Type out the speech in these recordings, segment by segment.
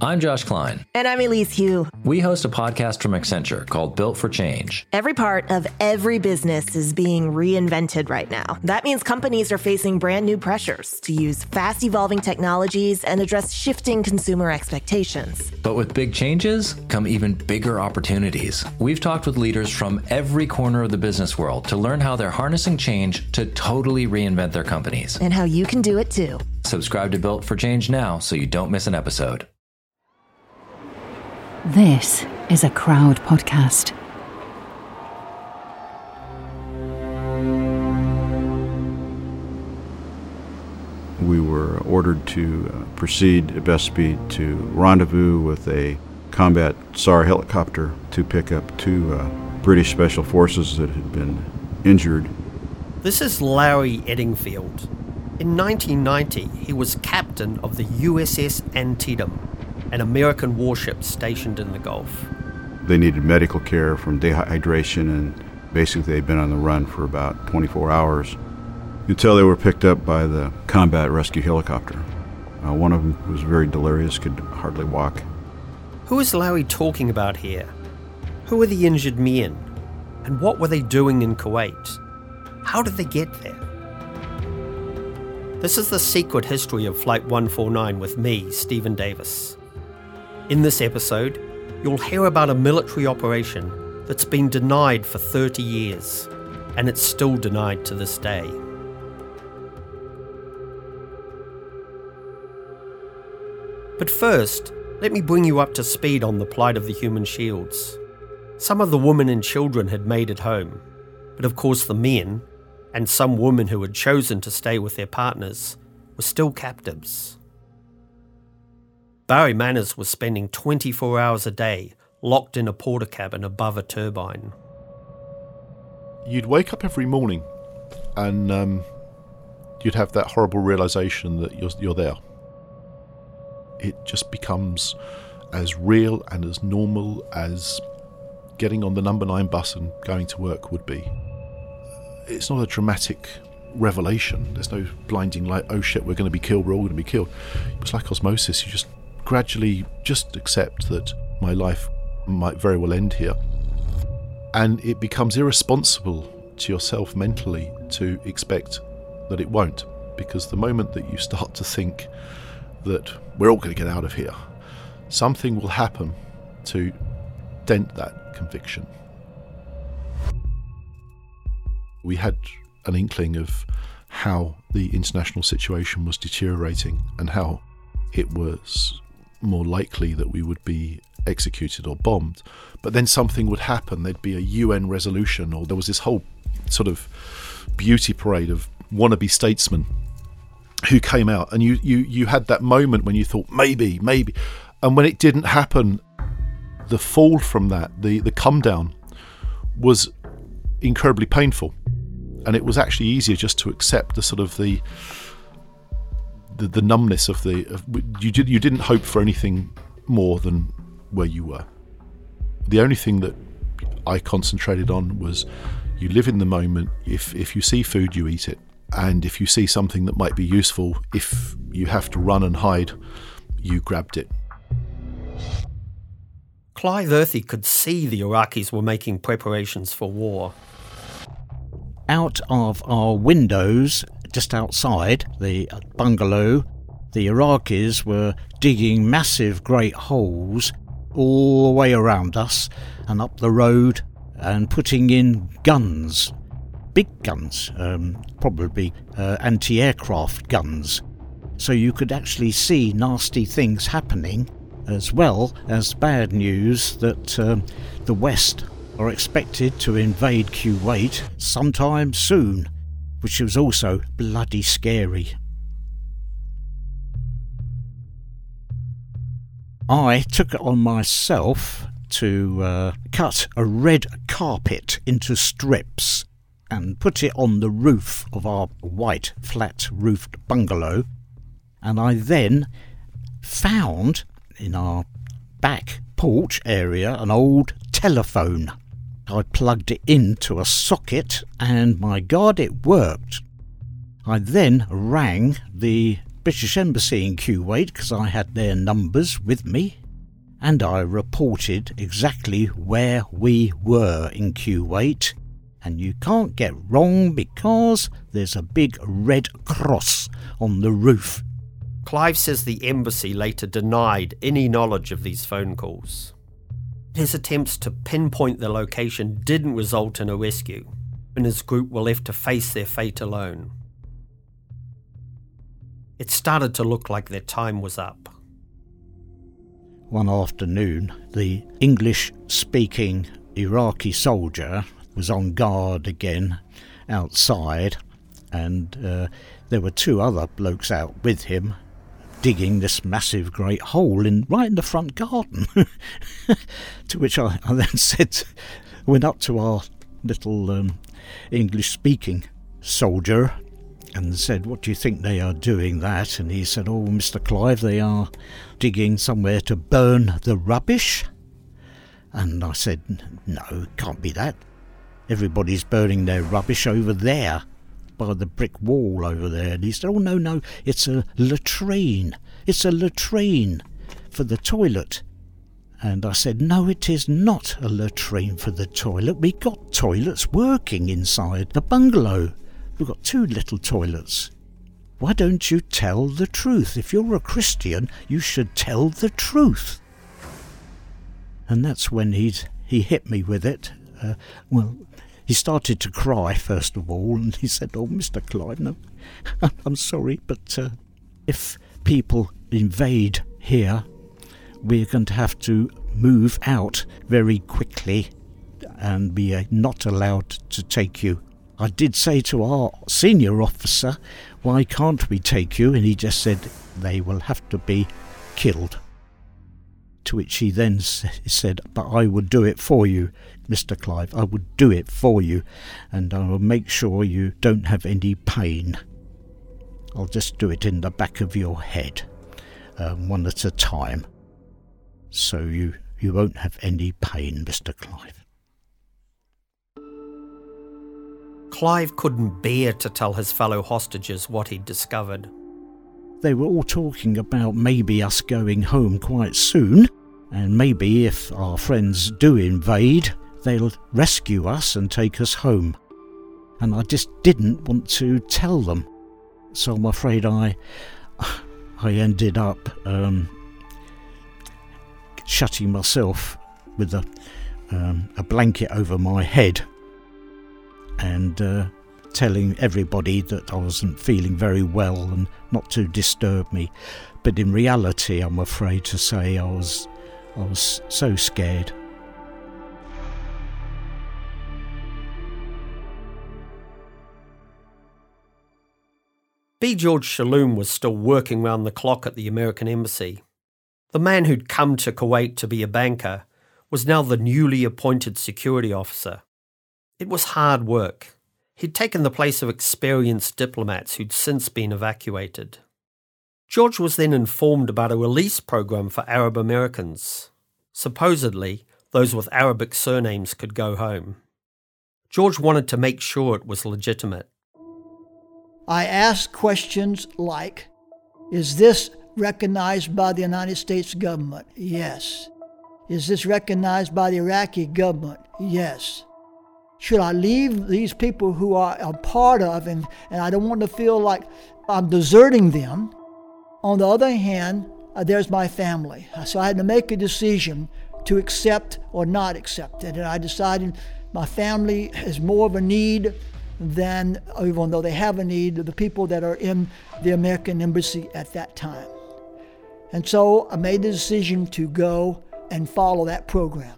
I'm Josh Klein. And I'm Elise Hu. We host a podcast from Accenture called Built for Change. Every part of every business is being reinvented right now. That means companies are facing brand new pressures to use fast evolving technologies and address shifting consumer expectations. But with big changes come even bigger opportunities. We've talked with leaders from every corner of the business world to learn how they're harnessing change to totally reinvent their companies. And how you can do it too. Subscribe to Built for Change now so you don't miss an episode. This is a Crowd Podcast. We were ordered to proceed at best speed to rendezvous with a combat SAR helicopter to pick up two British Special Forces that had been injured. This is Larry Eddingfield. In 1990, he was captain of the USS Antietam, an American warship stationed in the Gulf. They needed medical care from dehydration, and basically they'd been on the run for about 24 hours until they were picked up by the combat rescue helicopter. One of them was very delirious, could hardly walk. Who is Larry talking about here? Who are the injured men? And what were they doing in Kuwait? How did they get there? This is the secret history of Flight 149 with me, Stephen Davis. In this episode, you'll hear about a military operation that's been denied for 30 years, and it's still denied to this day. But first, let me bring you up to speed on the plight of the human shields. Some of the women and children had made it home, but of course the men, and some women who had chosen to stay with their partners, were still captives. Barry Manners was spending 24 hours a day locked in a porter cabin above a turbine. You'd wake up every morning and you'd have that horrible realisation that you're there. It just becomes as real and as normal as getting on the number 9 bus and going to work would be. It's not a dramatic revelation. There's no blinding light, oh shit, we're going to be killed, we're all going to be killed. It's like osmosis. You just gradually just accept that my life might very well end here, and it becomes irresponsible to yourself mentally to expect that it won't, because the moment that you start to think that we're all going to get out of here, something will happen to dent that conviction. We had an inkling of how the international situation was deteriorating and how it was more likely that we would be executed or bombed. But then something would happen. There'd be a UN resolution, or there was this whole sort of beauty parade of wannabe statesmen who came out, and you had that moment when you thought maybe, and when it didn't happen, the fall from that, the come down, was incredibly painful. And it was actually easier just to accept the sort of the numbness of you didn't hope for anything more than where you were. The only thing that I concentrated on was you live in the moment. If you see food, you eat it, and if you see something that might be useful, if you have to run and hide, you grabbed it. Clive Earthy could see the Iraqis were making preparations for war. Out of our windows, just outside the bungalow, the Iraqis were digging massive great holes all the way around us and up the road, and putting in guns, big guns, probably anti-aircraft guns. So you could actually see nasty things happening, as well as bad news that the West are expected to invade Kuwait sometime soon, which was also bloody scary. I took it on myself to cut a red carpet into strips and put it on the roof of our white flat-roofed bungalow, and I then found in our back porch area an old telephone. I plugged it into a socket, and my God, it worked. I then rang the British Embassy in Kuwait because I had their numbers with me, and I reported exactly where we were in Kuwait, and you can't get wrong because there's a big red cross on the roof. Clive says the embassy later denied any knowledge of these phone calls. His attempts to pinpoint the location didn't result in a rescue, and his group were left to face their fate alone. It started to look like their time was up. One afternoon, the English-speaking Iraqi soldier was on guard again outside, and there were two other blokes out with him, digging this massive great hole right in the front garden. To which I then said, went up to our little English-speaking soldier and said, what do you think they are doing that? And he said, oh, Mr. Clive, they are digging somewhere to burn the rubbish. And I said, no, can't be that. Everybody's burning their rubbish over there, by the brick wall over there. And he said, oh, no, it's a latrine. It's a latrine for the toilet. And I said, no, it is not a latrine for the toilet. We got toilets working inside the bungalow. We've got two little toilets. Why don't you tell the truth? If you're a Christian, you should tell the truth. And that's when he hit me with it. He started to cry, first of all, and he said, oh, Mr. Clive, no, I'm sorry, but if people invade here, we're going to have to move out very quickly, and we are not allowed to take you. I did say to our senior officer, why can't we take you? And he just said, they will have to be killed. To which he then said, but I would do it for you, Mr. Clive. I would do it for you, and I will make sure you don't have any pain. I'll just do it in the back of your head, one at a time. So you won't have any pain, Mr. Clive. Clive couldn't bear to tell his fellow hostages what he'd discovered. They were all talking about maybe us going home quite soon, and maybe if our friends do invade, they'll rescue us and take us home. And I just didn't want to tell them. So I'm afraid I ended up shutting myself with a blanket over my head and telling everybody that I wasn't feeling very well and not to disturb me. But in reality, I'm afraid to say I was so scared. B. George Saloom was still working round the clock at the American Embassy. The man who'd come to Kuwait to be a banker was now the newly appointed security officer. It was hard work. He'd taken the place of experienced diplomats who'd since been evacuated. George was then informed about a release program for Arab Americans. Supposedly, those with Arabic surnames could go home. George wanted to make sure it was legitimate. I asked questions like, is this recognized by the United States government? Yes. Is this recognized by the Iraqi government? Yes. Should I leave these people who are a part of, and I don't want to feel like I'm deserting them? On the other hand, there's my family. So I had to make a decision to accept or not accept it. And I decided my family is more of a need than, even though they have a need, the people that are in the American Embassy at that time. And so I made the decision to go and follow that program.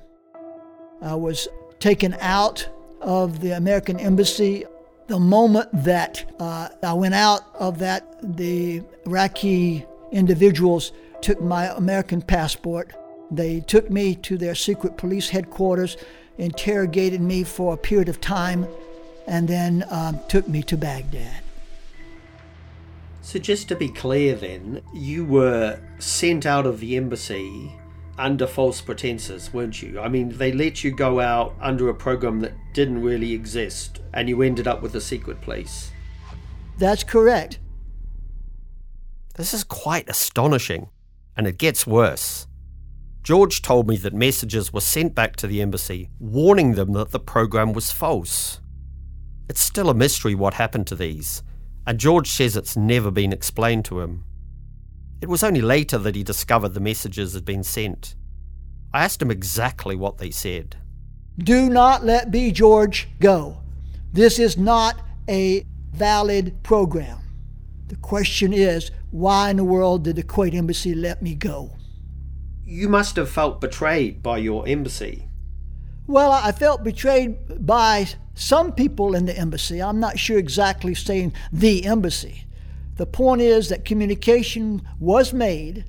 I was taken out of the American Embassy. The moment that I went out of that, the Iraqi individuals took my American passport. They took me to their secret police headquarters, interrogated me for a period of time, and then took me to Baghdad. So just to be clear then, you were sent out of the embassy under false pretenses, weren't you? I mean, they let you go out under a program that didn't really exist, and you ended up with a secret place. That's correct. This is quite astonishing, and it gets worse. George told me that messages were sent back to the embassy warning them that the program was false. It's still a mystery what happened to these, and George says it's never been explained to him. It was only later that he discovered the messages had been sent. I asked him exactly what they said. Do not let B. George go. This is not a valid program. The question is, why in the world did the Kuwait embassy let me go? You must have felt betrayed by your embassy. Well, I felt betrayed by some people in the embassy. I'm not sure exactly saying the embassy. The point is that communication was made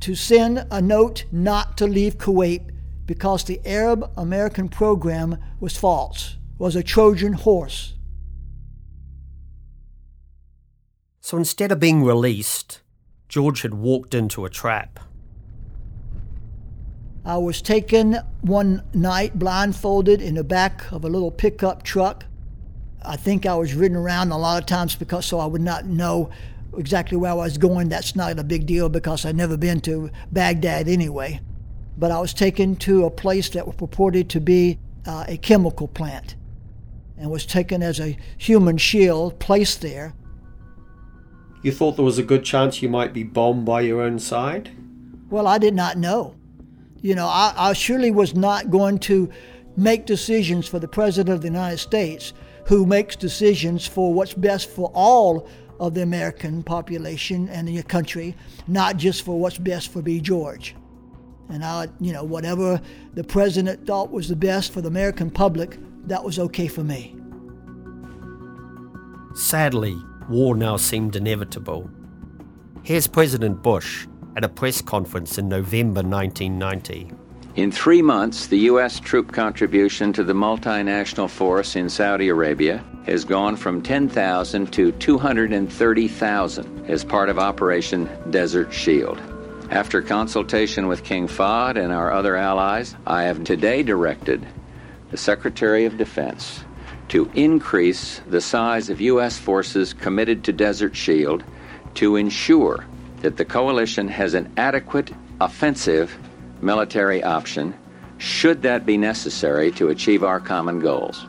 to send a note not to leave Kuwait because the Arab-American program was false, was a Trojan horse. So instead of being released, George had walked into a trap. I was taken one night blindfolded in the back of a little pickup truck. I think I was ridden around a lot of times so I would not know exactly where I was going. That's not a big deal because I'd never been to Baghdad anyway. But I was taken to a place that was purported to be a chemical plant and was taken as a human shield placed there. You thought there was a good chance you might be bombed by your own side? Well, I did not know. You know, I surely was not going to make decisions for the President of the United States, who makes decisions for what's best for all of the American population and the country, not just for what's best for B. George. And whatever the president thought was the best for the American public, that was okay for me. Sadly, war now seemed inevitable. Here's President Bush at a press conference in November 1990. In 3 months, the U.S. troop contribution to the multinational force in Saudi Arabia has gone from 10,000 to 230,000 as part of Operation Desert Shield. After consultation with King Fahd and our other allies, I have today directed the Secretary of Defense to increase the size of U.S. forces committed to Desert Shield to ensure that the coalition has an adequate offensive military option, should that be necessary to achieve our common goals.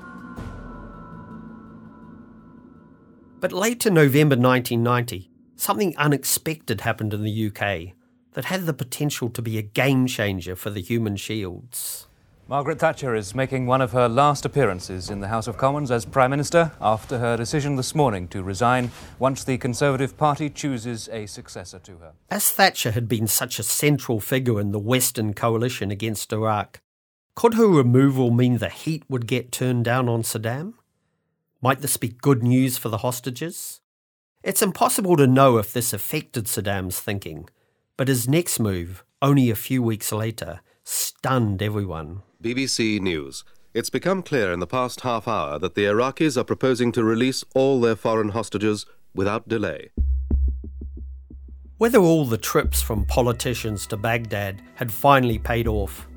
But late in November 1990, something unexpected happened in the UK that had the potential to be a game changer for the human shields. Margaret Thatcher is making one of her last appearances in the House of Commons as Prime Minister after her decision this morning to resign once the Conservative Party chooses a successor to her. As Thatcher had been such a central figure in the Western coalition against Iraq, could her removal mean the heat would get turned down on Saddam? Might this be good news for the hostages? It's impossible to know if this affected Saddam's thinking, but his next move, only a few weeks later, stunned everyone. BBC News. It's become clear in the past half hour that the Iraqis are proposing to release all their foreign hostages without delay. Whether all the trips from politicians to Baghdad had finally paid off,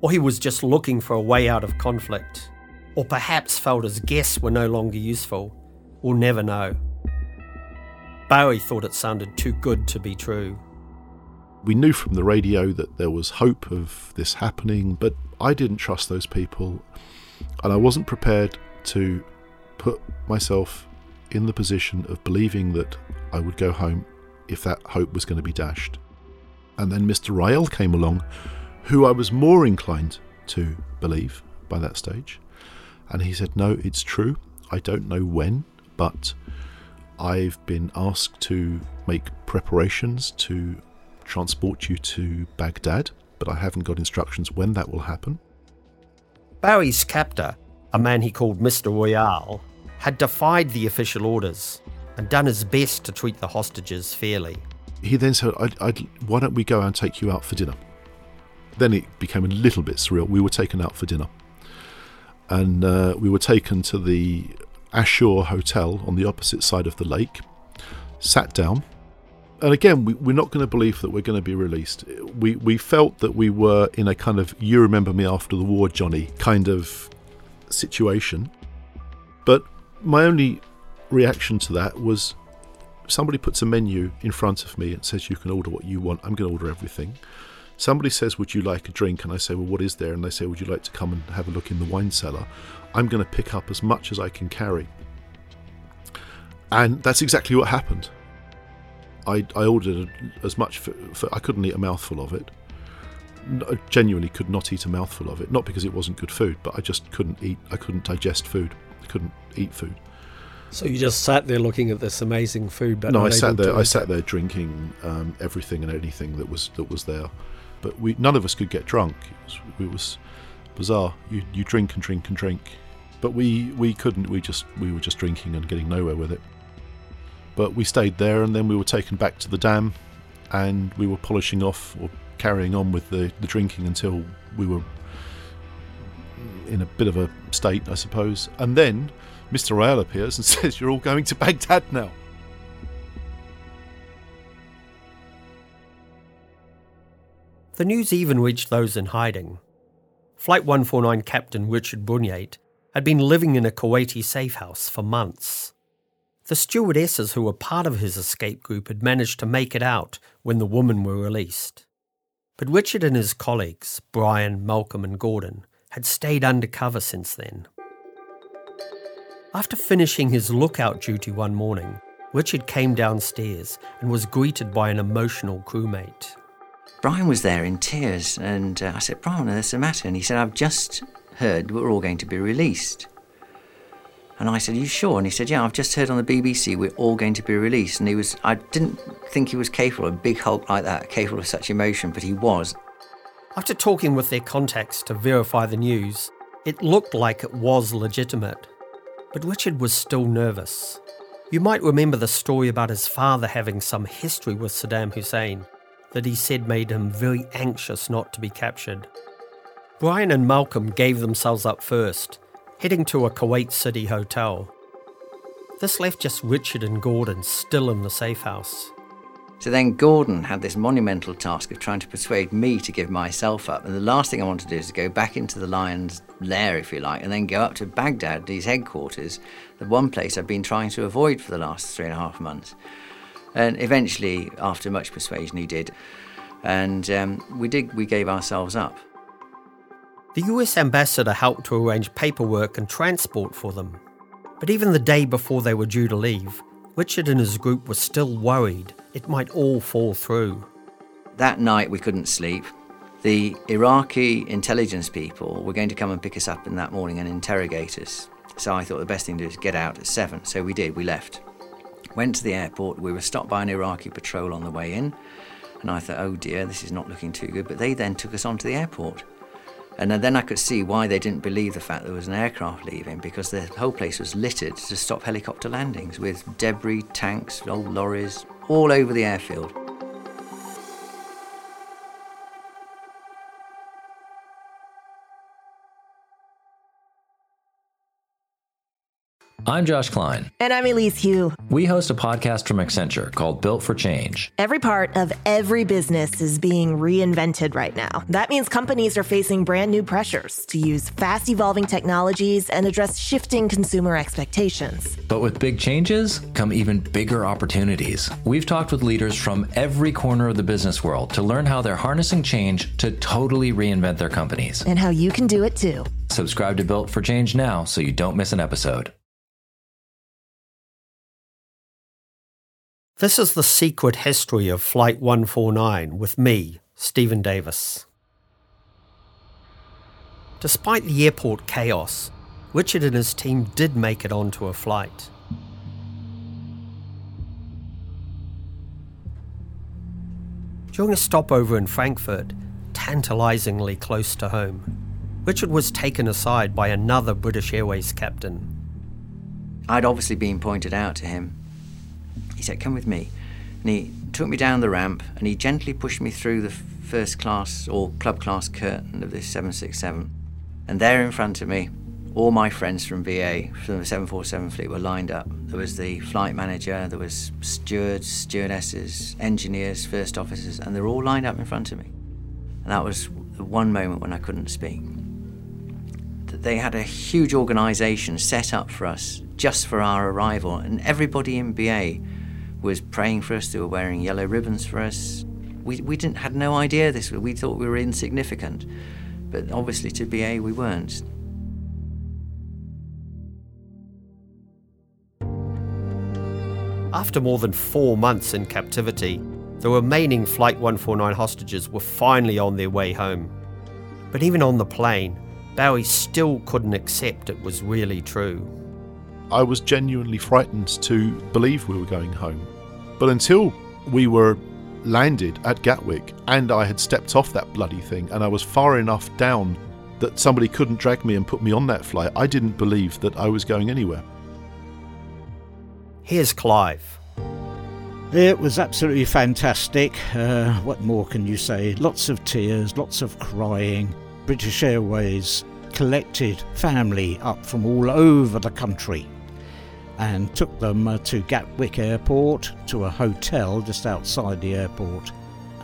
or he was just looking for a way out of conflict, or perhaps felt his guests were no longer useful, we'll never know. Barry thought it sounded too good to be true. We knew from the radio that there was hope of this happening, but I didn't trust those people, and I wasn't prepared to put myself in the position of believing that I would go home if that hope was going to be dashed. And then Mr. Rael came along, who I was more inclined to believe by that stage, and he said, no, it's true. I don't know when, but I've been asked to make preparations to transport you to Baghdad, but I haven't got instructions when that will happen. Barry's captor, a man he called Mr. Royale, had defied the official orders and done his best to treat the hostages fairly. He then said, why don't we go and take you out for dinner? Then it became a little bit surreal. We were taken out for dinner. And we were taken to the Ashore Hotel on the opposite side of the lake, sat down. And again, we're not going to believe that we're going to be released. We felt that we were in a kind of you remember me after the war, Johnny, kind of situation. But my only reaction to that was somebody puts a menu in front of me and says, you can order what you want, I'm going to order everything. Somebody says, would you like a drink? And I say, well, what is there? And they say, would you like to come and have a look in the wine cellar? I'm going to pick up as much as I can carry. And that's exactly what happened. I ordered as much, I couldn't eat a mouthful of it. I genuinely could not eat a mouthful of it. Not because it wasn't good food, but I just couldn't eat. I couldn't digest food. I couldn't eat food. So you just sat there looking at this amazing food, but no, I sat there drinking everything and anything that was there. But none of us could get drunk. It was bizarre. You drink and drink and drink, but we couldn't. We were just drinking and getting nowhere with it. But we stayed there, and then we were taken back to the dam, and we were polishing off or carrying on with the drinking until we were in a bit of a state, I suppose. And then Mr. Rail appears and says, you're all going to Baghdad now. The news even reached those in hiding. Flight 149 Captain Richard Brunyate had been living in a Kuwaiti safe house for months. The stewardesses who were part of his escape group had managed to make it out when the women were released. But Richard and his colleagues, Brian, Malcolm and Gordon, had stayed undercover since then. After finishing his lookout duty one morning, Richard came downstairs and was greeted by an emotional crewmate. Brian was there in tears, and I said, Brian, what's the matter? And he said, I've just heard we're all going to be released. And I said, are you sure? And he said, yeah, I've just heard on the BBC we're all going to be released. And I didn't think he was capable, a big hulk like that, capable of such emotion, but he was. After talking with their contacts to verify the news, it looked like it was legitimate. But Richard was still nervous. You might remember the story about his father having some history with Saddam Hussein that he said made him very anxious not to be captured. Brian and Malcolm gave themselves up first, heading to a Kuwait City hotel. This left just Richard and Gordon still in the safe house. So then Gordon had this monumental task of trying to persuade me to give myself up. And the last thing I wanted to do is to go back into the lion's lair, if you like, and then go up to Baghdad, his headquarters, the one place I've been trying to avoid for the last 3.5 months. And eventually, after much persuasion, he did. And we gave ourselves up. The US ambassador helped to arrange paperwork and transport for them. But even the day before they were due to leave, Richard and his group were still worried it might all fall through. That night we couldn't sleep. The Iraqi intelligence people were going to come and pick us up in that morning and interrogate us. So I thought the best thing to do is get out at 7. So we did, we left. Went to the airport, we were stopped by an Iraqi patrol on the way in. And I thought, oh dear, this is not looking too good. But they then took us onto the airport. And then I could see why they didn't believe the fact there was an aircraft leaving, because the whole place was littered to stop helicopter landings with debris, tanks, old lorries, all over the airfield. I'm Josh Klein. And I'm Elise Hu. We host a podcast from Accenture called Built for Change. Every part of every business is being reinvented right now. That means companies are facing brand new pressures to use fast evolving technologies and address shifting consumer expectations. But with big changes come even bigger opportunities. We've talked with leaders from every corner of the business world to learn how they're harnessing change to totally reinvent their companies. And how you can do it too. Subscribe to Built for Change now so you don't miss an episode. This is the secret history of Flight 149 with me, Stephen Davis. Despite the airport chaos, Richard and his team did make it onto a flight. During a stopover in Frankfurt, tantalizingly close to home, Richard was taken aside by another British Airways captain. I'd obviously been pointed out to him. He said, come with me. And he took me down the ramp and he gently pushed me through the first class or club class curtain of this 767. And there in front of me, all my friends from BA, from the 747 fleet, were lined up. There was the flight manager, there was stewards, stewardesses, engineers, first officers, and they're all lined up in front of me. And that was the one moment when I couldn't speak. They had a huge organisation set up for us just for our arrival, and everybody in BA was praying for us. They were wearing yellow ribbons for us. We had no idea this. We thought we were insignificant, but obviously to BA we weren't. After more than 4 months in captivity, the remaining Flight 149 hostages were finally on their way home. But even on the plane, Barry still couldn't accept it was really true. I was genuinely frightened to believe we were going home. But until we were landed at Gatwick and I had stepped off that bloody thing and I was far enough down that somebody couldn't drag me and put me on that flight, I didn't believe that I was going anywhere. Here's Clive. It was absolutely fantastic. What more can you say? Lots of tears, lots of crying. British Airways collected family up from all over the country and took them to Gatwick Airport, to a hotel just outside the airport,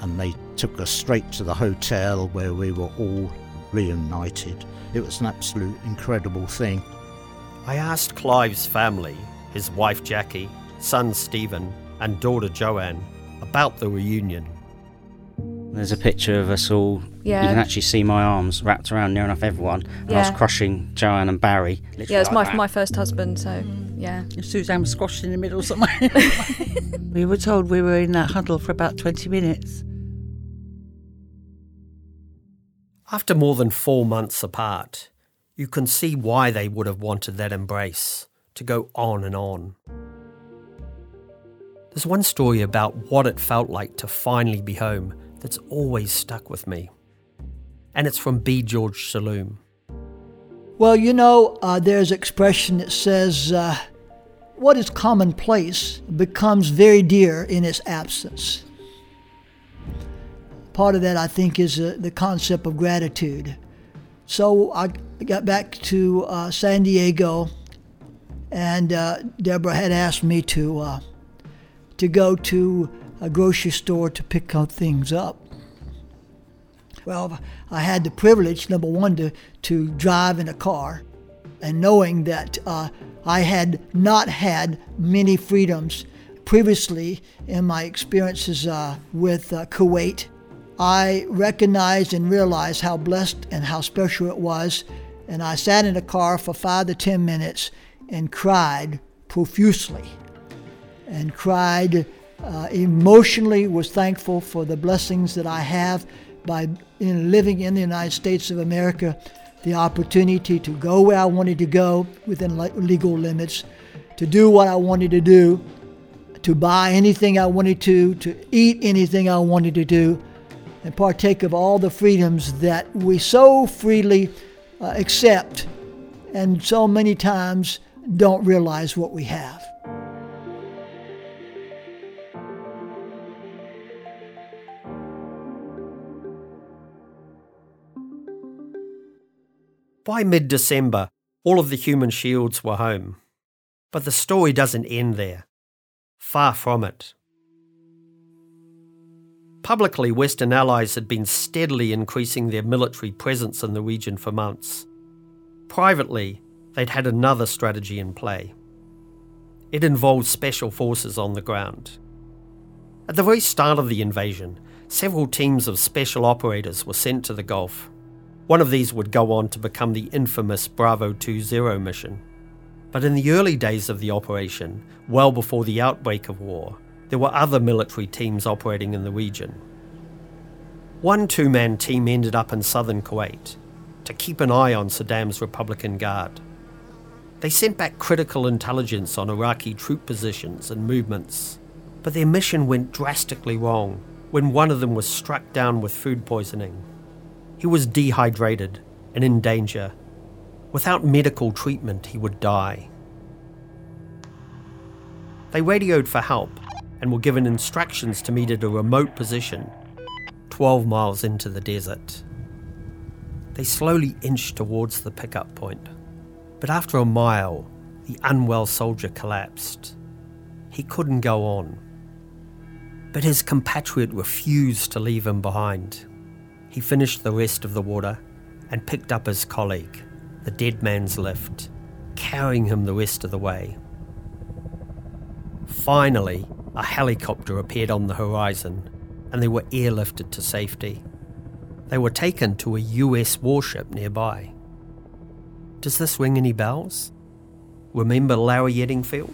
and they took us straight to the hotel where we were all reunited. It was an absolute incredible thing. I asked Clive's family, his wife Jackie, son Stephen and daughter Joanne, about the reunion. There's a picture of us all. Yeah. You can actually see my arms wrapped around near enough everyone. And yeah. I was crushing Joanne and Barry. Yeah, it was like my first husband, so yeah. Suzanne was squashed in the middle somewhere. We were told we were in that huddle for about 20 minutes. After more than 4 months apart, you can see why they would have wanted that embrace to go on and on. There's one story about what it felt like to finally be home that's always stuck with me. And it's from B. George Saloom. Well, you know, there's an expression that says, what is commonplace becomes very dear in its absence. Part of that, I think, is the concept of gratitude. So I got back to San Diego, and Deborah had asked me to go to a grocery store to pick out things up. Well, I had the privilege, number one, to drive in a car, and knowing that I had not had many freedoms previously in my experiences with Kuwait, I recognized and realized how blessed and how special it was, and I sat in a car for 5 to 10 minutes and cried profusely, and cried emotionally, was thankful for the blessings that I have by living in the United States of America, the opportunity to go where I wanted to go within legal limits, to do what I wanted to do, to buy anything I wanted to eat anything I wanted to do, and partake of all the freedoms that we so freely accept and so many times don't realize what we have. By mid-December, all of the human shields were home. But the story doesn't end there. Far from it. Publicly, Western allies had been steadily increasing their military presence in the region for months. Privately, they'd had another strategy in play. It involved special forces on the ground. At the very start of the invasion, several teams of special operators were sent to the Gulf. One of these would go on to become the infamous Bravo 2-0 mission. But in the early days of the operation, well before the outbreak of war, there were other military teams operating in the region. One two-man team ended up in southern Kuwait to keep an eye on Saddam's Republican Guard. They sent back critical intelligence on Iraqi troop positions and movements, but their mission went drastically wrong when one of them was struck down with food poisoning. He was dehydrated and in danger. Without medical treatment, he would die. They radioed for help and were given instructions to meet at a remote position, 12 miles into the desert. They slowly inched towards the pickup point, but after a mile, the unwell soldier collapsed. He couldn't go on, but his compatriot refused to leave him behind. He finished the rest of the water and picked up his colleague, the dead man's lift, carrying him the rest of the way. Finally, a helicopter appeared on the horizon, and they were airlifted to safety. They were taken to a US warship nearby. Does this ring any bells? Remember Larry Eddingfield?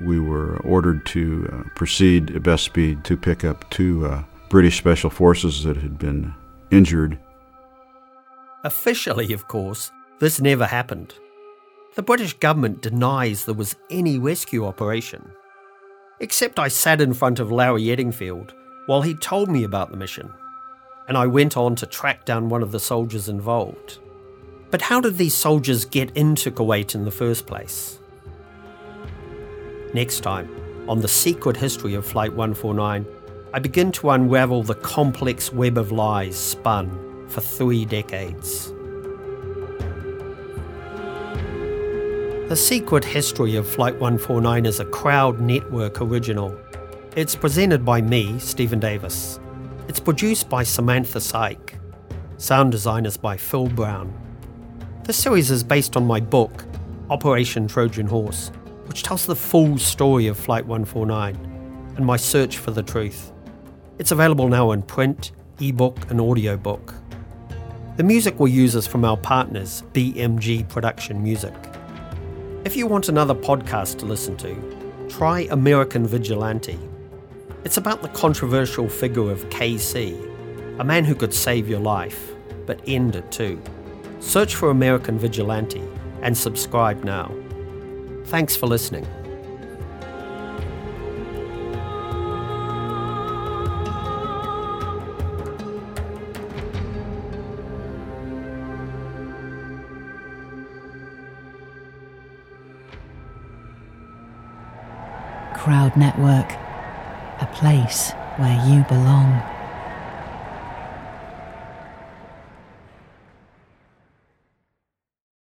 We were ordered to proceed at best speed to pick up two British Special Forces that had been injured. Officially, of course, this never happened. The British government denies there was any rescue operation. Except I sat in front of Larry Eddingfield while he told me about the mission, and I went on to track down one of the soldiers involved. But how did these soldiers get into Kuwait in the first place? Next time, on The Secret History of Flight 149, I begin to unravel the complex web of lies spun for 3 decades. The Secret History of Flight 149 is a Crowd Network original. It's presented by me, Stephen Davis. It's produced by Samantha Syke. Sound design is by Phil Brown. This series is based on my book, Operation Trojan Horse, which tells the full story of Flight 149 and my search for the truth. It's available now in print, ebook, and audiobook. The music we use is from our partners, BMG Production Music. If you want another podcast to listen to, try American Vigilante. It's about the controversial figure of KC, a man who could save your life, but end it too. Search for American Vigilante and subscribe now. Thanks for listening. Crowd Network, a place where you belong.